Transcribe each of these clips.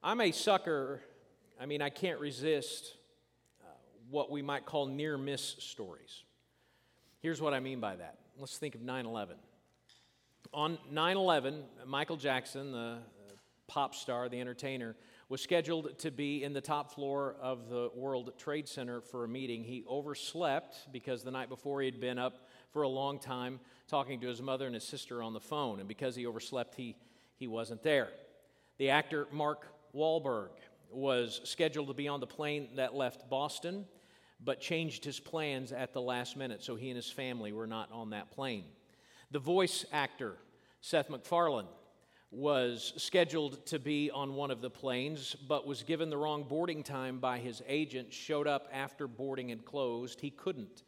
I'm a sucker. I mean, I can't resist what we might call near-miss stories. Here's what I mean by that. Let's think of 9/11. On 9/11, Michael Jackson, the pop star, the entertainer, was scheduled to be in the top floor of the World Trade Center for a meeting. He overslept because the night before he had been up for a long time talking to his mother and his sister on the phone, and because he overslept, he wasn't there. The actor Mark Wahlberg was scheduled to be on the plane that left Boston, but changed his plans at the last minute, so he and his family were not on that plane. The voice actor Seth MacFarlane was scheduled to be on one of the planes, but was given the wrong boarding time by his agent, showed up after boarding had closed. He couldn't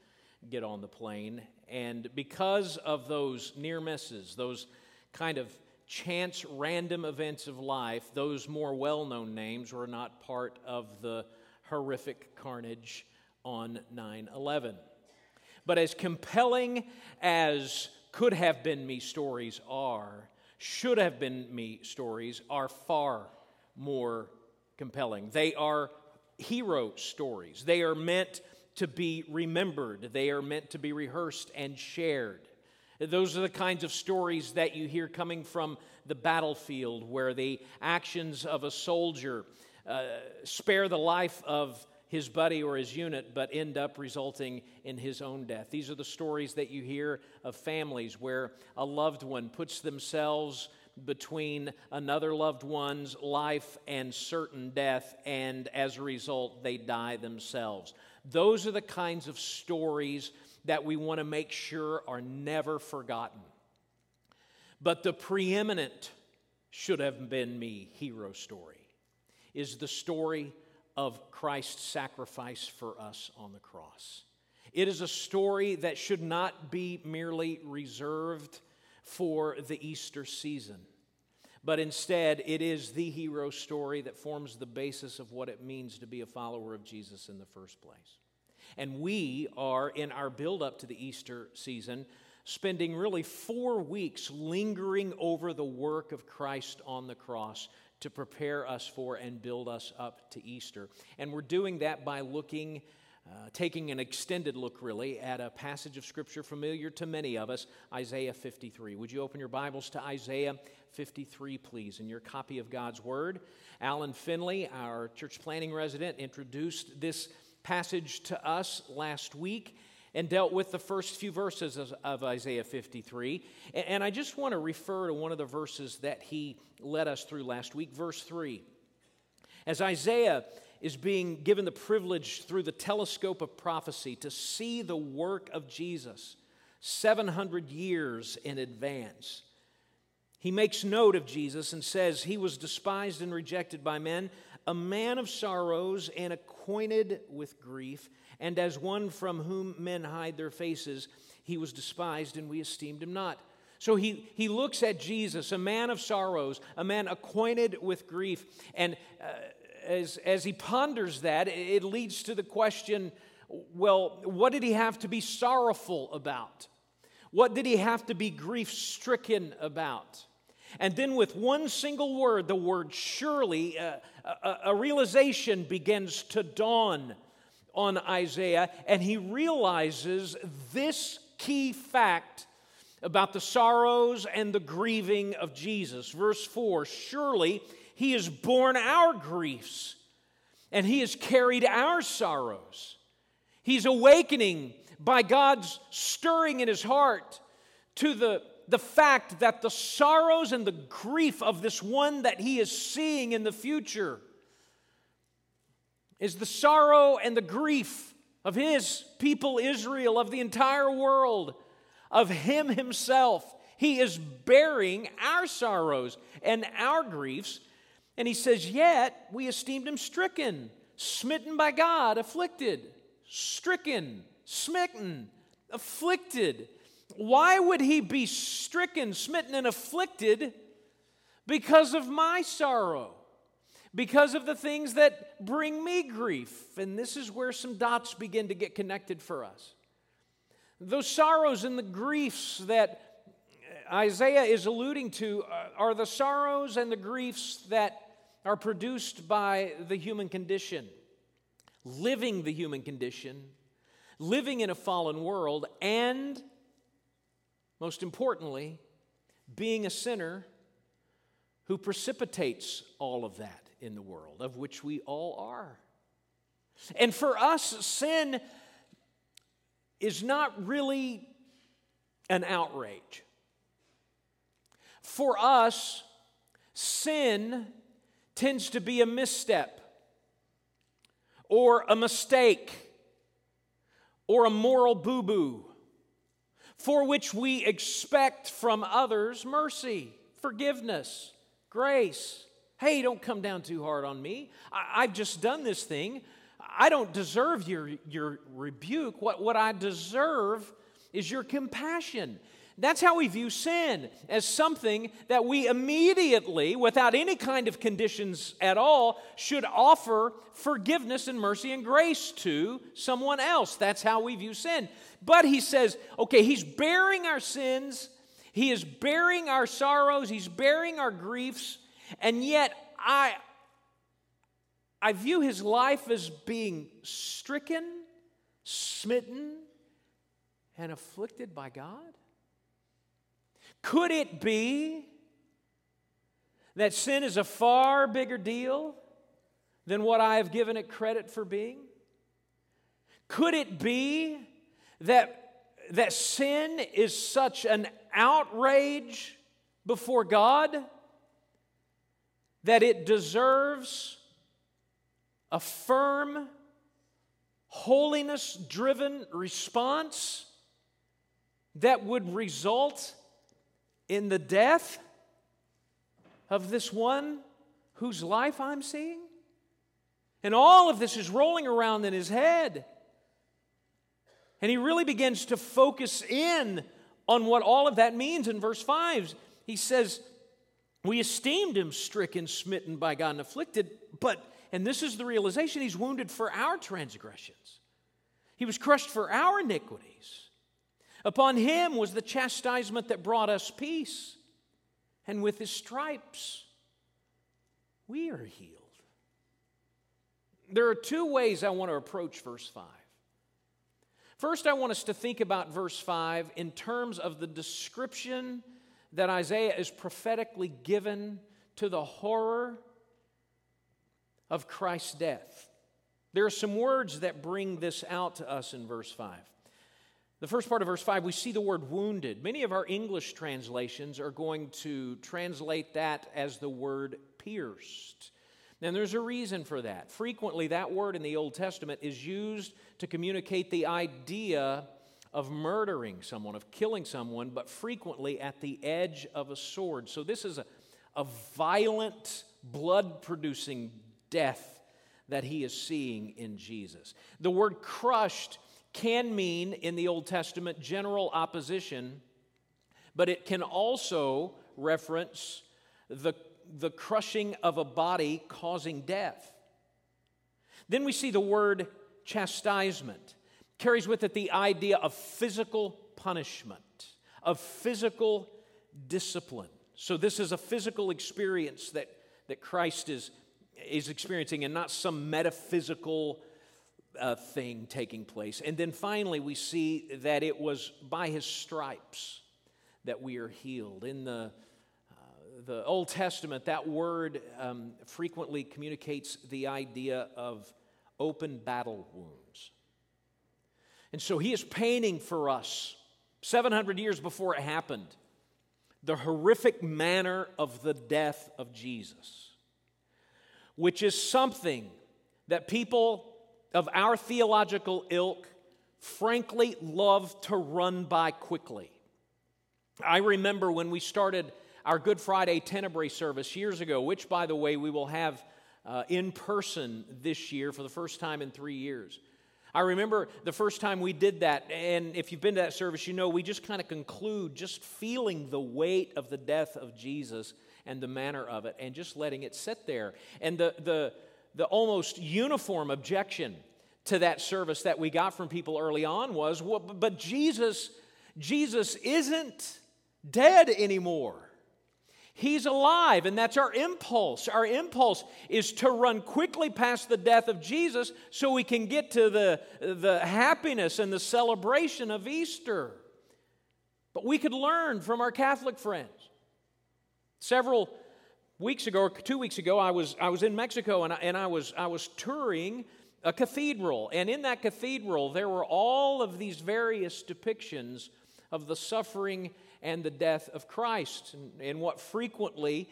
get on the plane, and because of those near misses, those kind of chance random events of life, those more well-known names were not part of the horrific carnage on 9/11. But as compelling as could have been me stories are, should have been me stories are far more compelling. They are hero stories. They are meant to be remembered. They are meant to be rehearsed and shared. Those are the kinds of stories that you hear coming from the battlefield, where the actions of a soldier spare the life of his buddy or his unit, but end up resulting in his own death. These are the stories that you hear of families where a loved one puts themselves between another loved one's life and certain death, and as a result, they die themselves. Those are the kinds of stories that we want to make sure are never forgotten. But the preeminent should have been me hero story is the story of Christ's sacrifice for us on the cross. It is a story that should not be merely reserved for the Easter season, but instead it is the hero story that forms the basis of what it means to be a follower of Jesus in the first place. And we are, in our build-up to the Easter season, spending really 4 weeks lingering over the work of Christ on the cross to prepare us for and build us up to Easter. And we're doing that by looking, taking an extended look really, at a passage of Scripture familiar to many of us, Isaiah 53. Would you open your Bibles to Isaiah 53, please, in your copy of God's Word? Alan Finley, our church planning resident, introduced this passage to us last week and dealt with the first few verses of Isaiah 53. And I just want to refer to one of the verses that he led us through last week, verse 3. As Isaiah is being given the privilege through the telescope of prophecy to see the work of Jesus 700 years in advance, he makes note of Jesus and says, "He was despised and rejected by men, a man of sorrows and acquainted with grief, and as one from whom men hide their faces, he was despised and we esteemed him not." So he looks at Jesus, a man of sorrows, a man acquainted with grief, and as he ponders that, it leads to the question, well, what did he have to be sorrowful about? What did he have to be grief-stricken about? And then with one single word, the word surely, a realization begins to dawn on Isaiah, and he realizes this key fact about the sorrows and the grieving of Jesus. Verse 4, "Surely he has borne our griefs, and he has carried our sorrows." He's awakening by God's stirring in his heart to the fact that the sorrows and the grief of this one that he is seeing in the future is the sorrow and the grief of his people Israel, of the entire world, of him himself. He is bearing our sorrows and our griefs. And he says, "Yet we esteemed him stricken, smitten by God, afflicted." Stricken, smitten, afflicted. Why would he be stricken, smitten, and afflicted? Because of my sorrow. Because of the things that bring me grief. And this is where some dots begin to get connected for us. Those sorrows and the griefs that Isaiah is alluding to are the sorrows and the griefs that are produced by the human condition, living the human condition, living in a fallen world, and, most importantly, being a sinner who precipitates all of that in the world, of which we all are. And for us, sin is not really an outrage. For us, sin tends to be a misstep or a mistake or a moral boo-boo for which we expect from others mercy, forgiveness, grace. Hey, don't come down too hard on me. I've just done this thing. I don't deserve your rebuke. What I deserve is your compassion. That's how we view sin, as something that we immediately, without any kind of conditions at all, should offer forgiveness and mercy and grace to someone else. That's how we view sin. But he says, okay, he's bearing our sins, he is bearing our sorrows, he's bearing our griefs, and yet I view his life as being stricken, smitten, and afflicted by God. Could it be that sin is a far bigger deal than what I have given it credit for being? Could it be that sin is such an outrage before God that it deserves a firm, holiness-driven response that would result in the death of this one whose life I'm seeing? And all of this is rolling around in his head. And he really begins to focus in on what all of that means in verse 5. He says, we esteemed him stricken, smitten by God, and afflicted, but, and this is the realization, he's wounded for our transgressions. He was crushed for our iniquities. Upon him was the chastisement that brought us peace, and with his stripes we are healed. There are two ways I want to approach verse 5. First, I want us to think about verse 5 in terms of the description that Isaiah is prophetically given to the horror of Christ's death. There are some words that bring this out to us in verse 5. The first part of verse 5, we see the word wounded. Many of our English translations are going to translate that as the word pierced. And there's a reason for that. Frequently, that word in the Old Testament is used to communicate the idea of murdering someone, of killing someone, but frequently at the edge of a sword. So this is a violent, blood-producing death that he is seeing in Jesus. The word crushed can mean, in the Old Testament, general opposition, but it can also reference the crushing of a body causing death. Then we see the word chastisement. Carries with it the idea of physical punishment, of physical discipline. So this is a physical experience that Christ is experiencing, and not some metaphysical thing taking place. And then finally, we see that it was by his stripes that we are healed. In the Old Testament, that word frequently communicates the idea of open battle wounds. And so he is painting for us, 700 years before it happened, the horrific manner of the death of Jesus, which is something that people of our theological ilk, frankly, love to run by quickly. I remember when we started our Good Friday Tenebrae service years ago, which, by the way, we will have in person this year for the first time in 3 years. I remember the first time we did that, and if you've been to that service, you know we just kind of conclude just feeling the weight of the death of Jesus and the manner of it, and just letting it sit there. And the almost uniform objection to that service that we got from people early on was, well, but Jesus isn't dead anymore. He's alive, and that's our impulse. Our impulse is to run quickly past the death of Jesus so we can get to the happiness and the celebration of Easter. But we could learn from our Catholic friends. Several weeks ago, or 2 weeks ago, I was in Mexico, and I was touring a cathedral. And in that cathedral, there were all of these various depictions of the suffering and the death of Christ. And what frequently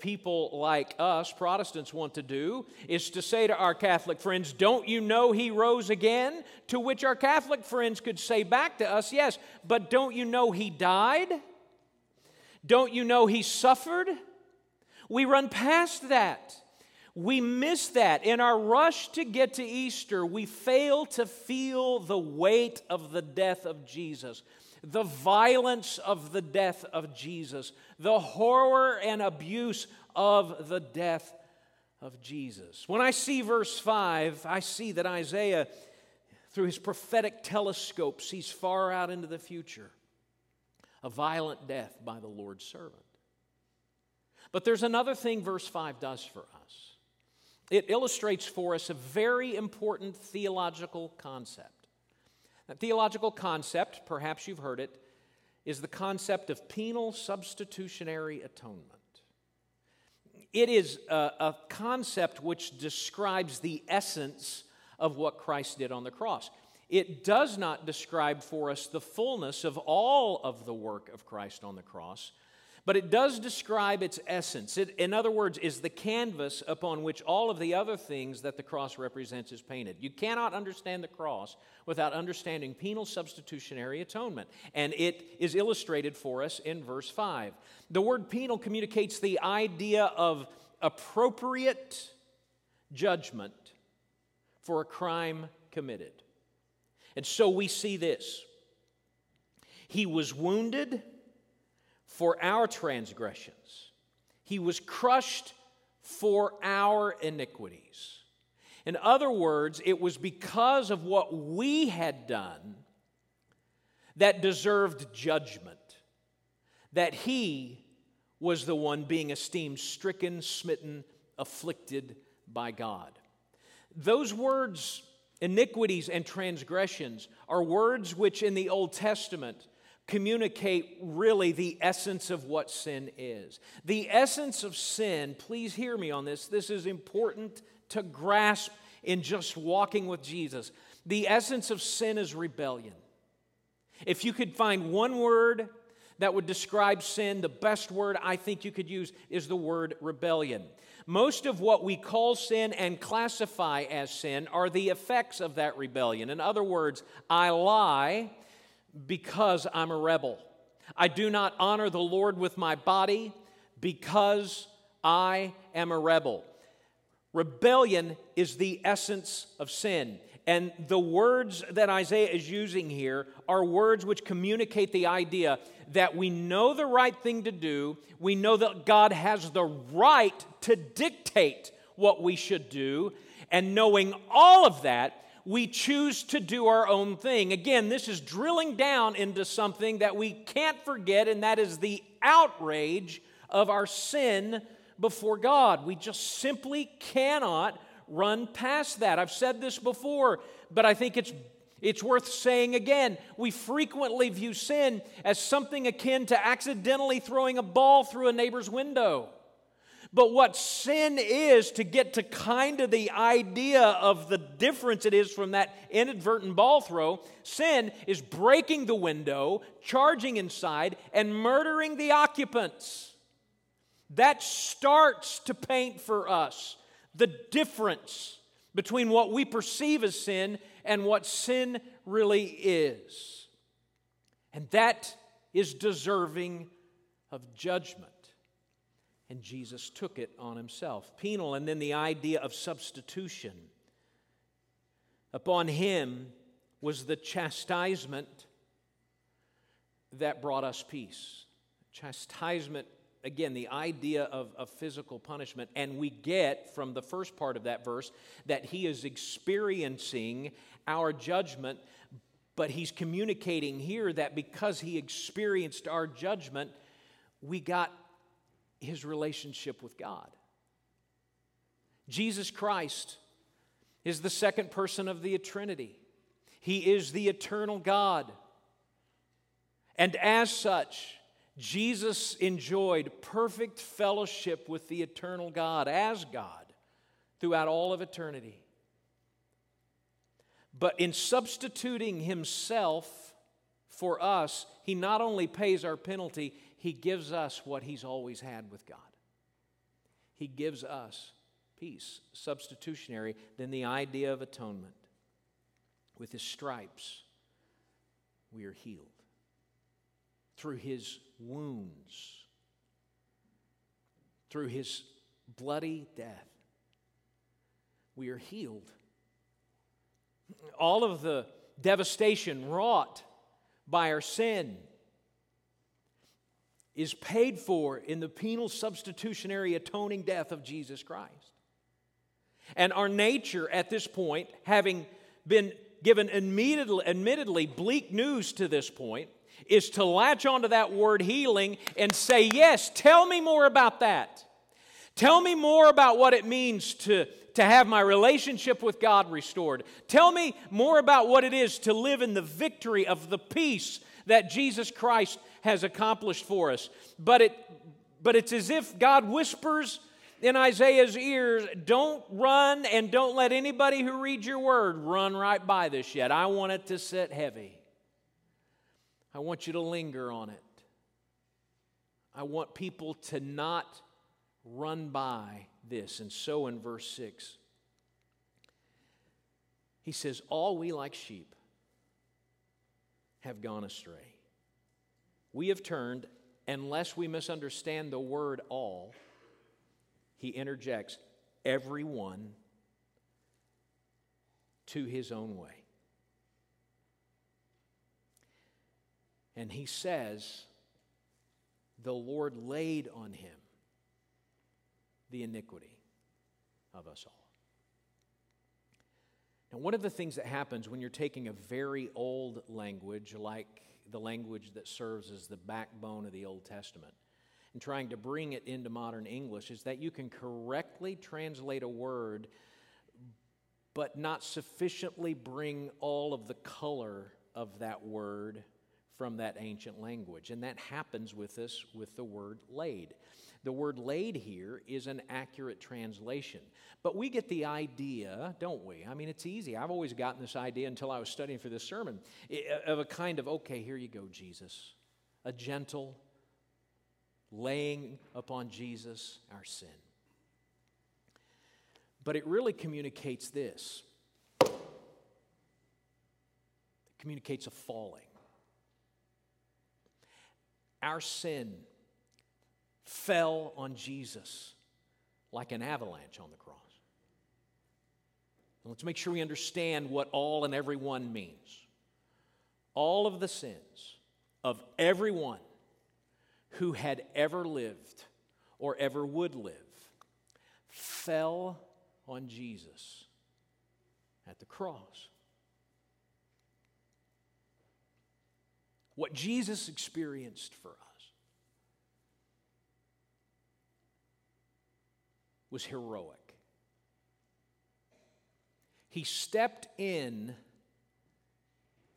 people like us, Protestants, want to do is to say to our Catholic friends, "Don't you know he rose again?" To which our Catholic friends could say back to us, "Yes, but don't you know he died? Don't you know he suffered?" We run past that. We miss that. In our rush to get to Easter, we fail to feel the weight of the death of Jesus, the violence of the death of Jesus, the horror and abuse of the death of Jesus. When I see verse 5, I see that Isaiah, through his prophetic telescope, sees far out into the future a violent death by the Lord's servant. But there's another thing verse 5 does for us. It illustrates for us a very important theological concept. That theological concept, perhaps you've heard it, is the concept of penal substitutionary atonement. It is a concept which describes the essence of what Christ did on the cross. It does not describe for us the fullness of all of the work of Christ on the cross, but it does describe its essence. It, in other words, is the canvas upon which all of the other things that the cross represents is painted. You cannot understand the cross without understanding penal substitutionary atonement, and it is illustrated for us in verse 5. The word penal communicates the idea of appropriate judgment for a crime committed. And so we see this. He was wounded for our transgressions. He was crushed for our iniquities. In other words, it was because of what we had done that deserved judgment, that he was the one being esteemed stricken, smitten, afflicted by God. Those words, iniquities and transgressions, are words which in the Old Testament communicate really the essence of what sin is. The essence of sin, please hear me on this, this is important to grasp in just walking with Jesus. The essence of sin is rebellion. If you could find one word that would describe sin, the best word I think you could use is the word rebellion. Most of what we call sin and classify as sin are the effects of that rebellion. In other words, I lie because I'm a rebel. I do not honor the Lord with my body because I am a rebel. Rebellion is the essence of sin. And the words that Isaiah is using here are words which communicate the idea that we know the right thing to do. We know that God has the right to dictate what we should do. And knowing all of that, we choose to do our own thing. Again, this is drilling down into something that we can't forget, and that is the outrage of our sin before God. We just simply cannot run past that. I've said this before, but I think it's worth saying again. We frequently view sin as something akin to accidentally throwing a ball through a neighbor's window. But what sin is, to get to kind of the idea of the difference it is from that inadvertent ball throw, sin is breaking the window, charging inside, and murdering the occupants. That starts to paint for us the difference between what we perceive as sin and what sin really is. And that is deserving of judgment. And Jesus took it on himself. Penal, and then the idea of substitution. Upon him was the chastisement that brought us peace. Chastisement, again, the idea of physical punishment. And we get from the first part of that verse that he is experiencing our judgment, but he's communicating here that because he experienced our judgment, we got his relationship with God. Jesus Christ is the second person of the Trinity. He is the eternal God. And as such, Jesus enjoyed perfect fellowship with the eternal God as God throughout all of eternity. But in substituting himself for us, he not only pays our penalty, he gives us what he's always had with God. He gives us peace, substitutionary, then the idea of atonement. With his stripes, we are healed. Through his wounds, through his bloody death, we are healed. All of the devastation wrought by our sin is paid for in the penal substitutionary atoning death of Jesus Christ. And our nature at this point, having been given admittedly bleak news to this point, is to latch onto that word healing and say, yes, tell me more about that. Tell me more about what it means to have my relationship with God restored. Tell me more about what it is to live in the victory of the peace that Jesus Christ has accomplished for us. But it's as if God whispers in Isaiah's ears, don't run and don't let anybody who reads your word run right by this yet. I want it to sit heavy. I want you to linger on it. I want people to not run by this. And so in verse 6, he says, all we like sheep have gone astray. We have turned, unless we misunderstand the word all, he interjects, everyone to his own way. And he says, the Lord laid on him the iniquity of us all. Now, one of the things that happens when you're taking a very old language, like the language that serves as the backbone of the Old Testament, and trying to bring it into modern English, is that you can correctly translate a word, but not sufficiently bring all of the color of that word from that ancient language. And that happens with us with the word laid. The word laid here is an accurate translation. But we get the idea, don't we? I mean, it's easy. I've always gotten this idea until I was studying for this sermon of a kind of, okay, here you go, Jesus. A gentle laying upon Jesus our sin. But it really communicates this. It communicates a falling. Our sin fell on Jesus like an avalanche on the cross. And let's make sure we understand what all and everyone means. All of the sins of everyone who had ever lived or ever would live fell on Jesus at the cross. What Jesus experienced for us was heroic. He stepped in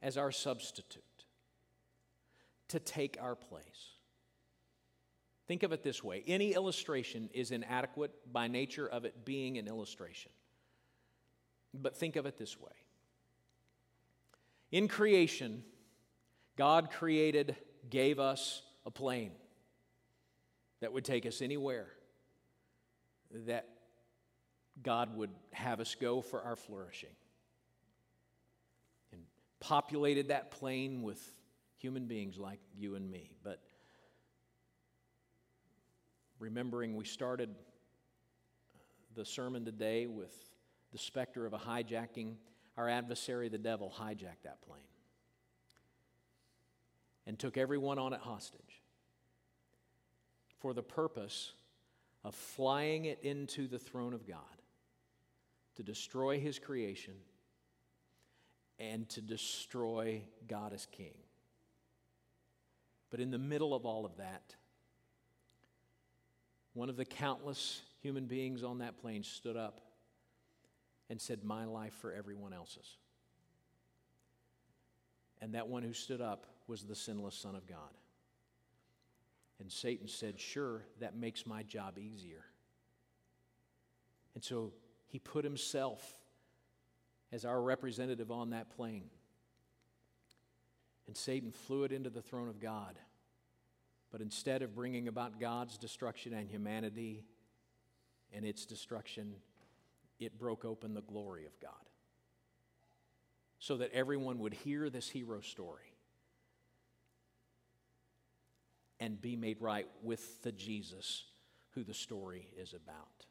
as our substitute to take our place. Think of it this way. Any illustration is inadequate by nature of it being an illustration. But think of it this way. In creation, God gave us a plane that would take us anywhere that God would have us go for our flourishing. And populated that plane with human beings like you and me. But remembering we started the sermon today with the specter of a hijacking, our adversary, the devil, hijacked that plane. And took everyone on it hostage for the purpose of flying it into the throne of God to destroy his creation and to destroy God as king. But in the middle of all of that, one of the countless human beings on that plane stood up and said, "My life for everyone else's." And that one who stood up was the sinless Son of God. And Satan said, "Sure, that makes my job easier." And so he put himself as our representative on that plane. And Satan flew it into the throne of God. But instead of bringing about God's destruction and humanity and its destruction, it broke open the glory of God, so that everyone would hear this hero story and be made right with the Jesus who the story is about.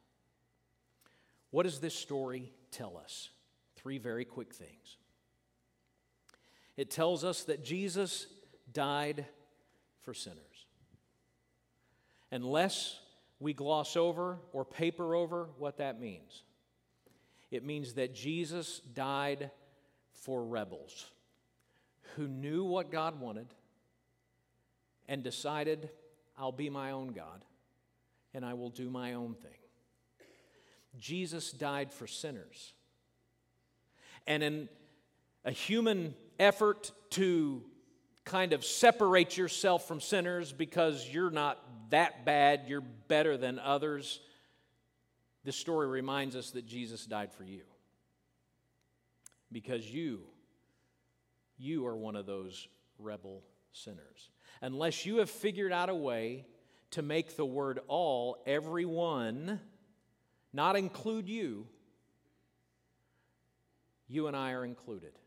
What does this story tell us? Three very quick things. It tells us that Jesus died for sinners. Unless we gloss over or paper over what that means, it means that Jesus died for rebels who knew what God wanted and decided, "I'll be my own God and I will do my own thing." Jesus died for sinners. And in a human effort to kind of separate yourself from sinners because you're not that bad, you're better than others, this story reminds us that Jesus died for you. Because you are one of those rebel sinners. Unless you have figured out a way to make the word all, everyone, not include you, you and I are included.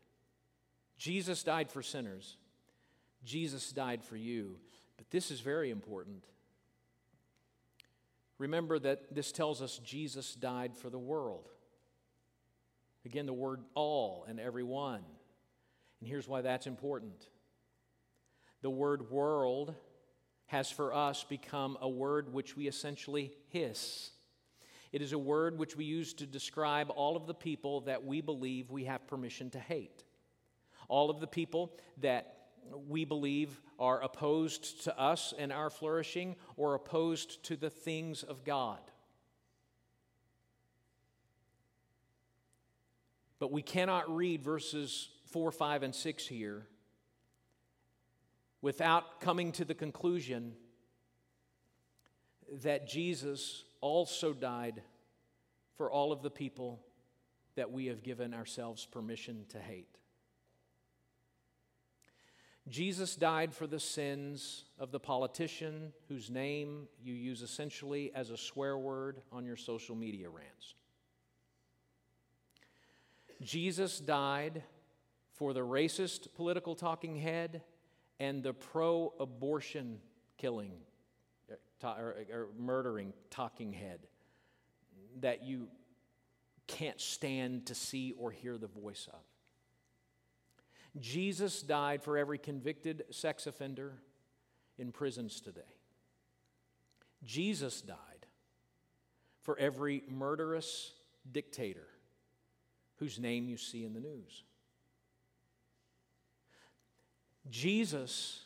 Jesus died for sinners. Jesus died for you. But this is very important. Remember that this tells us Jesus died for the world. Again, the word all and everyone. And here's why that's important. The word world has for us become a word which we essentially hiss. It is a word which we use to describe all of the people that we believe we have permission to hate. All of the people that we believe are opposed to us and our flourishing, or opposed to the things of God. But we cannot read verses 4, 5, and 6 here without coming to the conclusion that Jesus also died for all of the people that we have given ourselves permission to hate. Jesus died for the sins of the politician whose name you use essentially as a swear word on your social media rants. Jesus died for the racist political talking head and the pro-abortion killing or murdering talking head that you can't stand to see or hear the voice of. Jesus died for every convicted sex offender in prisons today. Jesus died for every murderous dictator whose name you see in the news. Jesus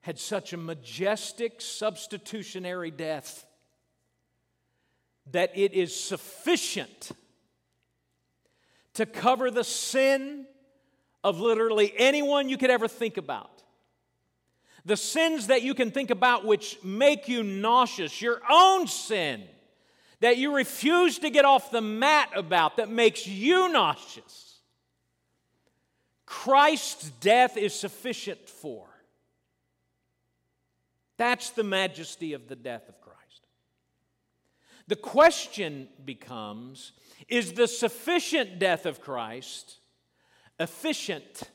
had such a majestic substitutionary death that it is sufficient to cover the sin of literally anyone you could ever think about. The sins that you can think about which make you nauseous, your own sin that you refuse to get off the mat about, that makes you nauseous, Christ's death is sufficient for. That's the majesty of the death of Christ. The question becomes, is the sufficient death of Christ efficient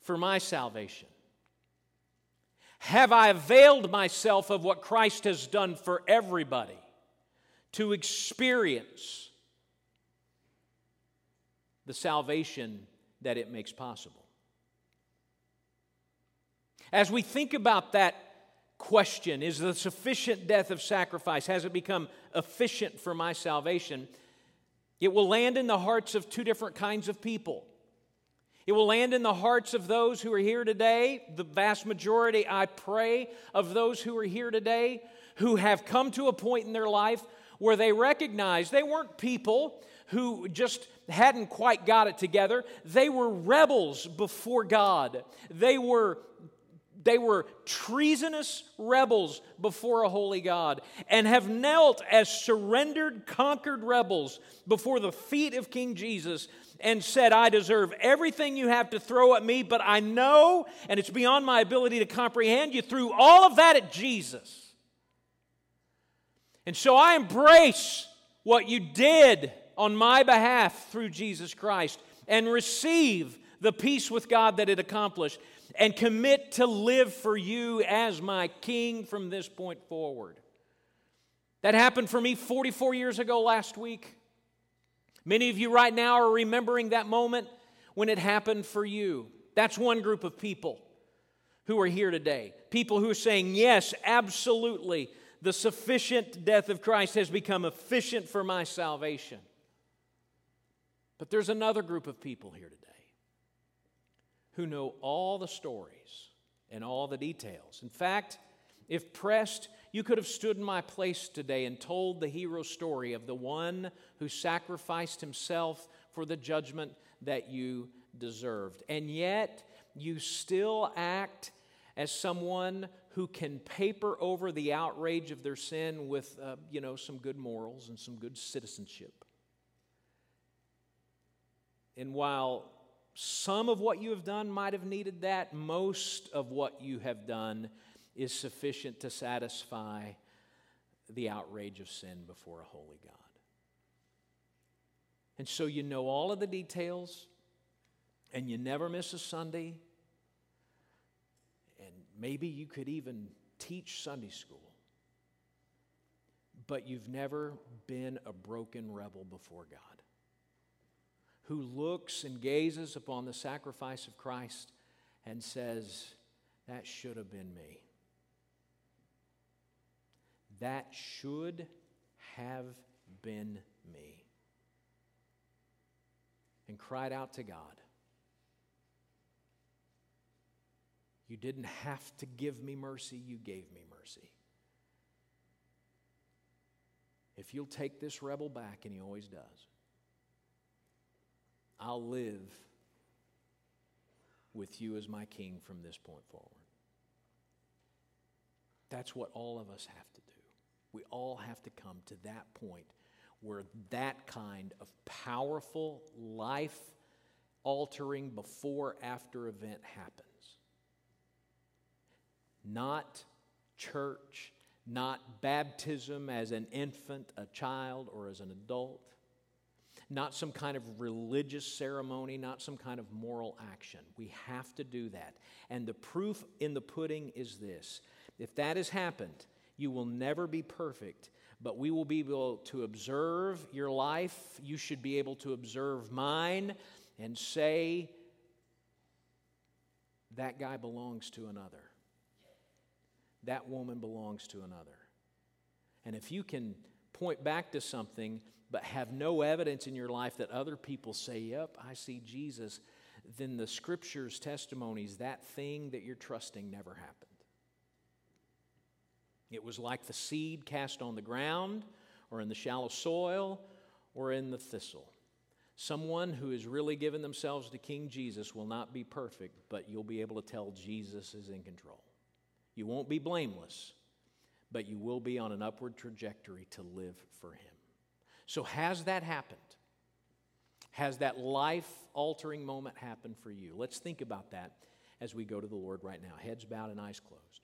for my salvation? Have I availed myself of what Christ has done for everybody to experience the salvation that it makes possible? As we think about that question, is the sufficient death of sacrifice, has it become efficient for my salvation? It will land in the hearts of two different kinds of people. It will land in the hearts of those who are here today, the vast majority, I pray, of those who are here today who have come to a point in their life where they recognize they weren't people who just hadn't quite got it together. They were rebels before God. They were treasonous rebels before a holy God and have knelt as surrendered, conquered rebels before the feet of King Jesus and said, I deserve everything you have to throw at me, but I know, and it's beyond my ability to comprehend, you threw all of that at Jesus. And so I embrace what you did on my behalf through Jesus Christ and receive the peace with God that it accomplished and commit to live for you as my king from this point forward. That happened for me 44 years ago last week. Many of you right now are remembering that moment when it happened for you. That's one group of people who are here today. People who are saying, yes, absolutely, the sufficient death of Christ has become efficient for my salvation. But there's another group of people here today who know all the stories and all the details. In fact, if pressed, you could have stood in my place today and told the hero story of the one who sacrificed himself for the judgment that you deserved. And yet, you still act as someone who can paper over the outrage of their sin with, some good morals and some good citizenship. And while some of what you have done might have needed that, most of what you have done is sufficient to satisfy the outrage of sin before a holy God. And so you know all of the details, and you never miss a Sunday, and maybe you could even teach Sunday school, but you've never been a broken rebel before God who looks and gazes upon the sacrifice of Christ and says, that should have been me. That should have been me. And cried out to God, you didn't have to give me mercy, you gave me mercy. If you'll take this rebel back, and he always does, I'll live with you as my king from this point forward. That's what all of us have to do. We all have to come to that point where that kind of powerful, life-altering before-after event happens. Not church, not baptism as an infant, a child, or as an adult. Not some kind of religious ceremony, not some kind of moral action. We have to do that. And the proof in the pudding is this. If that has happened, you will never be perfect, but we will be able to observe your life. You should be able to observe mine and say, that guy belongs to another. That woman belongs to another. And if you can point back to something but have no evidence in your life that other people say, yep, I see Jesus, then the Scripture's testimonies, that thing that you're trusting never happened. It was like the seed cast on the ground or in the shallow soil or in the thistle. Someone who has really given themselves to King Jesus will not be perfect, but you'll be able to tell Jesus is in control. You won't be blameless, but you will be on an upward trajectory to live for Him. So has that happened? Has that life-altering moment happened for you? Let's think about that as we go to the Lord right now. Heads bowed and eyes closed.